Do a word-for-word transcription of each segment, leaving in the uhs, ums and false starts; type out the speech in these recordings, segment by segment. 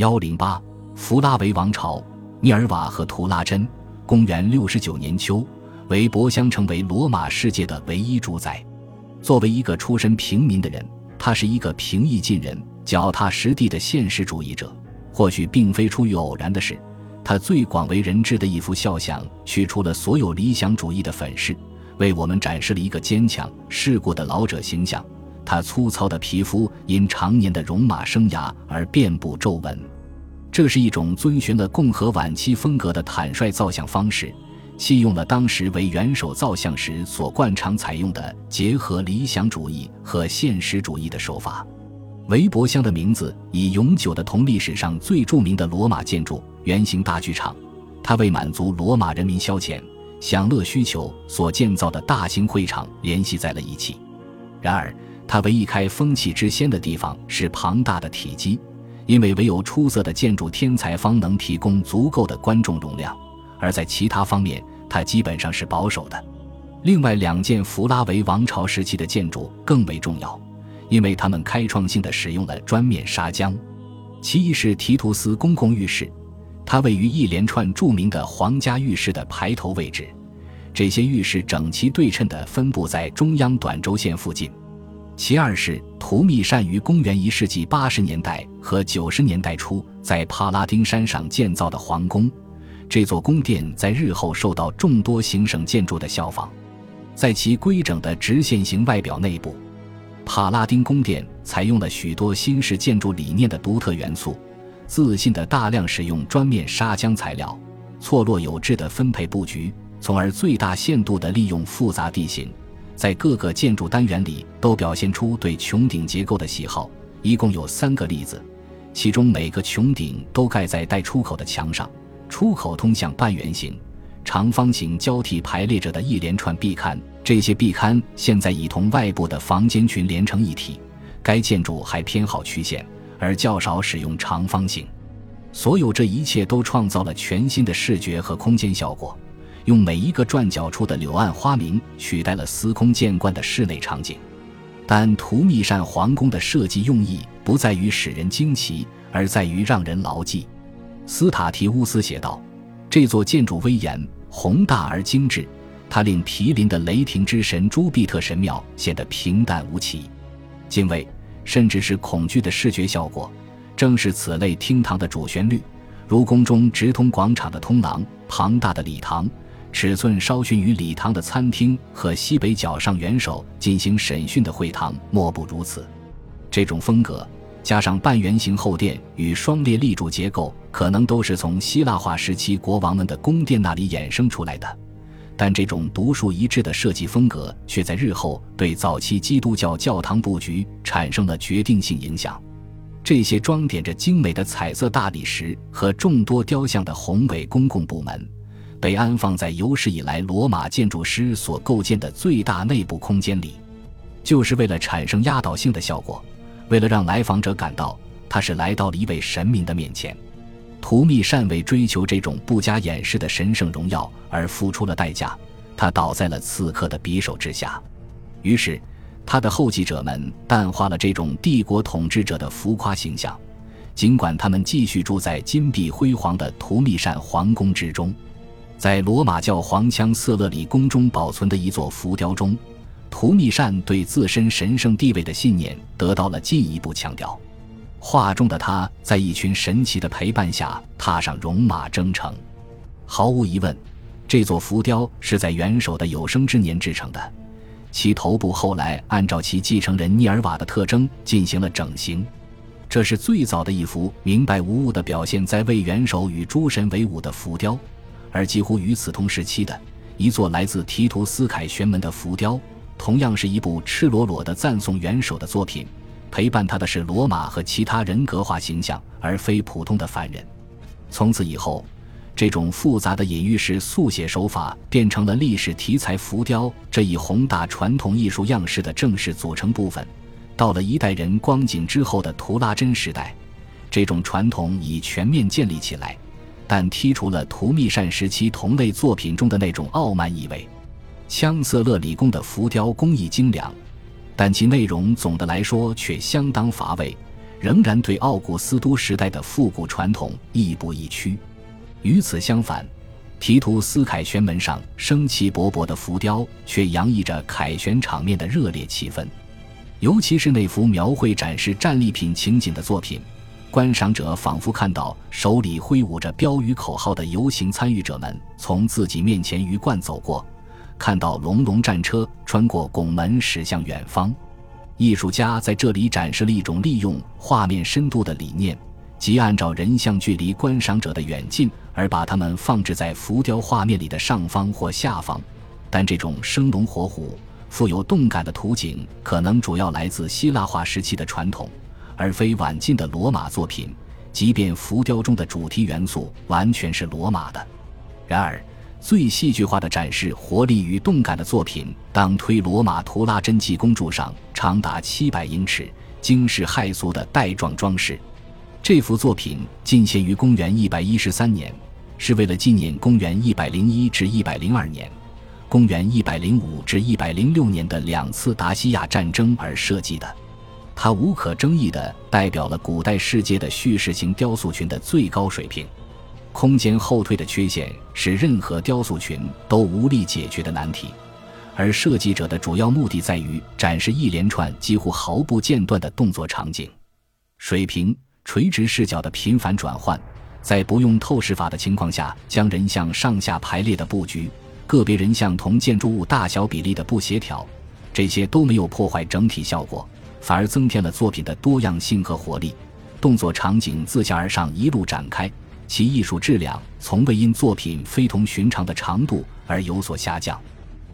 一零八弗拉维王朝，涅尔瓦和图拉真，公元六十九年秋，韦伯相成为罗马世界的唯一主宰。作为一个出身平民的人，他是一个平易近人、脚踏实地的现实主义者。或许并非出于偶然的是，他最广为人知的一幅肖像去除了所有理想主义的粉饰，为我们展示了一个坚强世故的老者形象。他粗糙的皮肤因常年的戎马生涯而遍布皱纹，这是一种遵循了共和晚期风格的坦率造像方式，弃用了当时为元首造像时所惯常采用的结合理想主义和现实主义的手法。韦伯相的名字已永久地同历史上最著名的罗马建筑圆形大剧场，他为满足罗马人民消遣享乐需求所建造的大型会场联系在了一起。然而它唯一开风气之先的地方是庞大的体积，因为唯有出色的建筑天才方能提供足够的观众容量，而在其他方面它基本上是保守的。另外两件弗拉维王朝时期的建筑更为重要，因为它们开创性地使用了砖面砂浆。其一是提图斯公共浴室，它位于一连串著名的皇家浴室的排头位置，这些浴室整齐对称地分布在中央短轴线附近。其二是图密善于公元一世纪八十年代和九十年代初在帕拉丁山上建造的皇宫，这座宫殿在日后受到众多行省建筑的效仿。在其规整的直线型外表内部，帕拉丁宫殿采用了许多新式建筑理念的独特元素，自信的大量使用砖面砂浆材料，错落有致的分配布局，从而最大限度地利用复杂地形，在各个建筑单元里都表现出对穹顶结构的喜好。一共有三个例子，其中每个穹顶都盖在带出口的墙上，出口通向半圆形、长方形交替排列着的一连串壁龛，这些壁龛现在已同外部的房间群连成一体。该建筑还偏好曲线，而较少使用长方形。所有这一切都创造了全新的视觉和空间效果，用每一个转角处的柳暗花明取代了司空见惯的室内场景。但图密善皇宫的设计用意不在于使人惊奇，而在于让人牢记。斯塔提乌斯写道，这座建筑威严宏大而精致，它令毗邻的雷霆之神朱庇特神庙显得平淡无奇。敬畏甚至是恐惧的视觉效果正是此类厅堂的主旋律，如宫中直通广场的通廊、庞大的礼堂、尺寸稍逊于礼堂的餐厅和西北角上元首进行审讯的会堂莫不如此。这种风格加上半圆形后殿与双列立柱结构，可能都是从希腊化时期国王们的宫殿那里衍生出来的，但这种独树一帜的设计风格却在日后对早期基督教教堂布局产生了决定性影响。这些装点着精美的彩色大理石和众多雕像的宏伟公共部门，被安放在有史以来罗马建筑师所构建的最大内部空间里，就是为了产生压倒性的效果，为了让来访者感到他是来到了一位神明的面前。图密善为追求这种不加掩饰的神圣荣耀而付出了代价，他倒在了刺客的匕首之下。于是他的后继者们淡化了这种帝国统治者的浮夸形象，尽管他们继续住在金碧辉煌的图密善皇宫之中。在罗马教皇腔瑟勒里宫中保存的一座浮雕中，图密善对自身神圣地位的信念得到了进一步强调。画中的他在一群神奇的陪伴下踏上戎马征程。毫无疑问，这座浮雕是在元首的有生之年制成的，其头部后来按照其继承人涅尔瓦的特征进行了整形。这是最早的一幅明白无误地表现在为元首与诸神为伍的浮雕，而几乎与此同时期的一座来自提图斯凯旋门的浮雕，同样是一部赤裸裸地赞颂元首的作品。陪伴他的是罗马和其他人格化形象，而非普通的凡人。从此以后，这种复杂的隐喻式速写手法变成了历史题材浮雕这一宏大传统艺术样式的正式组成部分。到了一代人光景之后的图拉真时代，这种传统已全面建立起来，但剔除了图密善时期同类作品中的那种傲慢意味。羌瑟勒里宫的浮雕工艺精良，但其内容总的来说却相当乏味，仍然对奥古斯都时代的复古传统亦步亦趋。与此相反，提图斯凯旋门上生气勃勃的浮雕却洋溢着凯旋场面的热烈气氛，尤其是那幅描绘展示战利品情景的作品，观赏者仿佛看到手里挥舞着标语口号的游行参与者们从自己面前鱼贯走过，看到隆隆战车穿过拱门驶向远方。艺术家在这里展示了一种利用画面深度的理念，即按照人像距离观赏者的远近而把它们放置在浮雕画面里的上方或下方，但这种生龙活虎、富有动感的图景可能主要来自希腊化时期的传统，而非晚近的罗马作品，即便浮雕中的主题元素完全是罗马的。然而，最戏剧化的展示活力与动感的作品当推罗马图拉真济宫柱上长达七百英尺、惊世骇俗的带状装饰。这幅作品进献于公元一百一十三年，是为了纪念公元一百零一至一百零二年、公元一百零五至一百零六年的两次达西亚战争而设计的。它无可争议地代表了古代世界的叙事型雕塑群的最高水平。空间后退的缺陷是任何雕塑群都无力解决的难题，而设计者的主要目的在于展示一连串几乎毫不间断的动作场景。水平、垂直视角的频繁转换，在不用透视法的情况下，将人像上下排列的布局，个别人像同建筑物大小比例的不协调，这些都没有破坏整体效果，反而增添了作品的多样性和活力。动作场景自下而上一路展开，其艺术质量从未因作品非同寻常的长度而有所下降，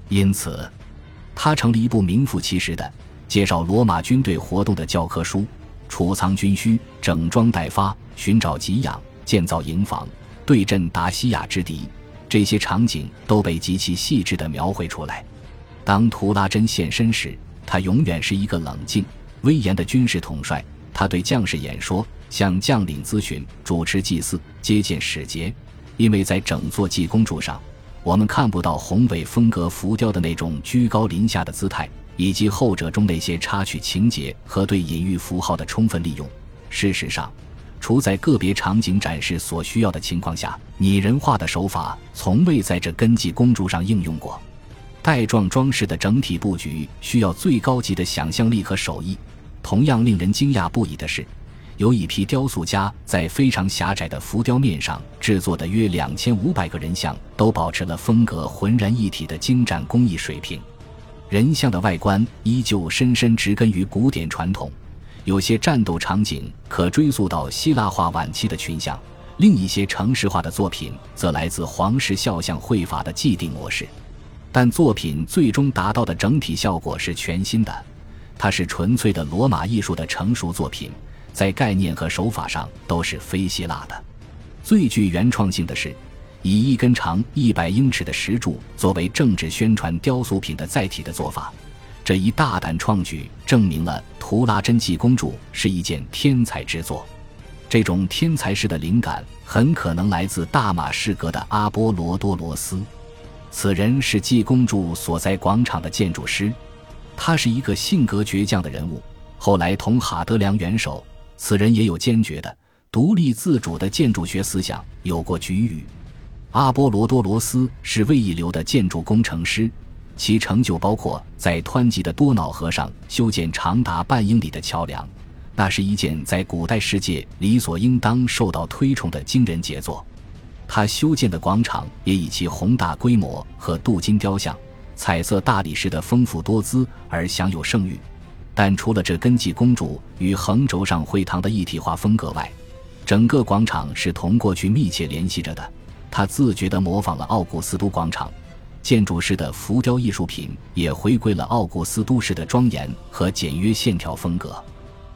因此它成了一部名副其实的介绍罗马军队活动的教科书。储藏军需，整装待发，寻找给养，建造营房，对阵达西亚之敌，这些场景都被极其细致地描绘出来。当图拉真现身时，他永远是一个冷静威严的军事统帅，他对将士演说，向将领咨询，主持祭祀，接见使节。因为在整座济公柱上，我们看不到宏伟风格浮雕的那种居高临下的姿态，以及后者中那些插曲情节和对隐喻符号的充分利用。事实上，除在个别场景展示所需要的情况下，拟人化的手法从未在这根基公柱上应用过。带状装饰的整体布局需要最高级的想象力和手艺。同样令人惊讶不已的是，有一批雕塑家在非常狭窄的浮雕面上制作的约两千五百个人像都保持了风格浑然一体的精湛工艺水平。人像的外观依旧深深植根于古典传统，有些战斗场景可追溯到希腊化晚期的群像，另一些城市化的作品则来自皇室肖像绘法的既定模式。但作品最终达到的整体效果是全新的，它是纯粹的罗马艺术的成熟作品，在概念和手法上都是非希腊的。最具原创性的是，以一根长一百英尺的石柱作为政治宣传雕塑品的载体的做法，这一大胆创举证明了图拉真济公柱是一件天才之作。这种天才式的灵感很可能来自大马士革的阿波罗多罗斯，此人是济公柱所在广场的建筑师，他是一个性格倔强的人物，后来同哈德良元首，此人也有坚决的、独立自主的建筑学思想，有过龃龉。阿波罗多罗斯是魏一流的建筑工程师，其成就包括在湍急的多瑙河上修建长达半英里的桥梁，那是一件在古代世界理所应当受到推崇的惊人杰作。他修建的广场也以其宏大规模和镀金雕像、彩色大理石的丰富多姿而享有盛誉。但除了这根基公主与横轴上会堂的一体化风格外，整个广场是同过去密切联系着的。他自觉地模仿了奥古斯都广场，建筑师的浮雕艺术品也回归了奥古斯都式的庄严和简约线条风格。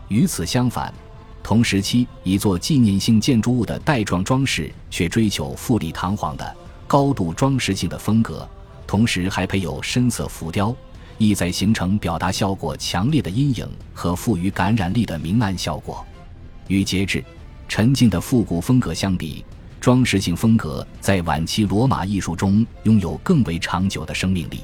与此相反，同时期一座纪念性建筑物的带状装饰却追求富丽堂皇的高度装饰性的风格，同时还配有深色浮雕，意在形成表达效果强烈的阴影和富于感染力的明暗效果。与节制沉静的复古风格相比，装饰性风格在晚期罗马艺术中拥有更为长久的生命力。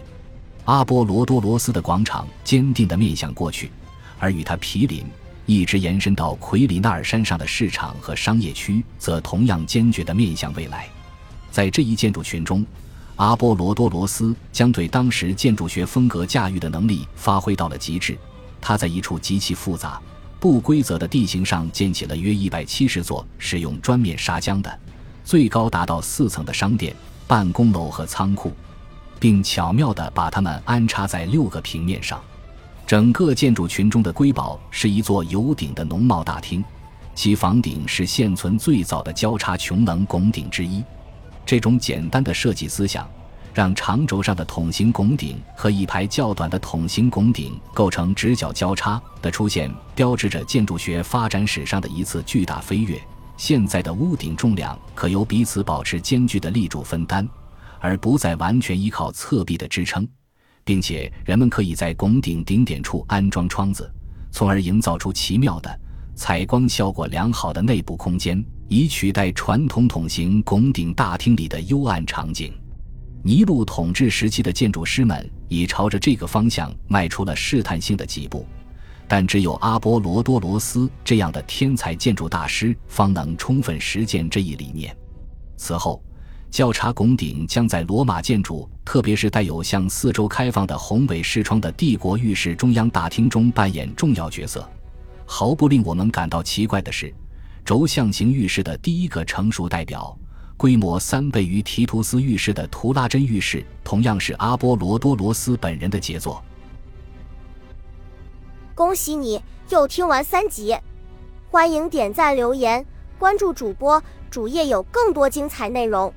阿波罗多罗斯的广场坚定地面向过去，而与它毗邻一直延伸到奎里纳尔山上的市场和商业区，则同样坚决地面向未来。在这一建筑群中，阿波罗多罗斯将对当时建筑学风格驾驭的能力发挥到了极致。他在一处极其复杂、不规则的地形上建起了约一百七十座使用砖面砂浆的、最高达到四层的商店、办公楼和仓库，并巧妙地把它们安插在六个平面上。整个建筑群中的瑰宝是一座有顶的农贸大厅，其房顶是现存最早的交叉穹棱拱顶之一。这种简单的设计思想让长轴上的筒形拱顶和一排较短的筒形拱顶构成直角交叉的出现，标志着建筑学发展史上的一次巨大飞跃。现在的屋顶重量可由彼此保持间距的立柱分担，而不再完全依靠侧壁的支撑，并且人们可以在拱顶顶点处安装窗子，从而营造出奇妙的采光效果良好的内部空间，以取代传统筒形拱顶大厅里的幽暗场景。尼禄统治时期的建筑师们已朝着这个方向迈出了试探性的几步，但只有阿波罗多罗斯这样的天才建筑大师方能充分实践这一理念。此后，交叉拱顶将在罗马建筑，特别是带有向四周开放的宏伟视窗的帝国浴室中央大厅中扮演重要角色。毫不令我们感到奇怪的是，轴向型浴室的第一个成熟代表，规模三倍于提图斯浴室的图拉真浴室，同样是阿波罗多罗斯本人的杰作。恭喜你又听完三集，欢迎点赞留言关注主播，主页有更多精彩内容。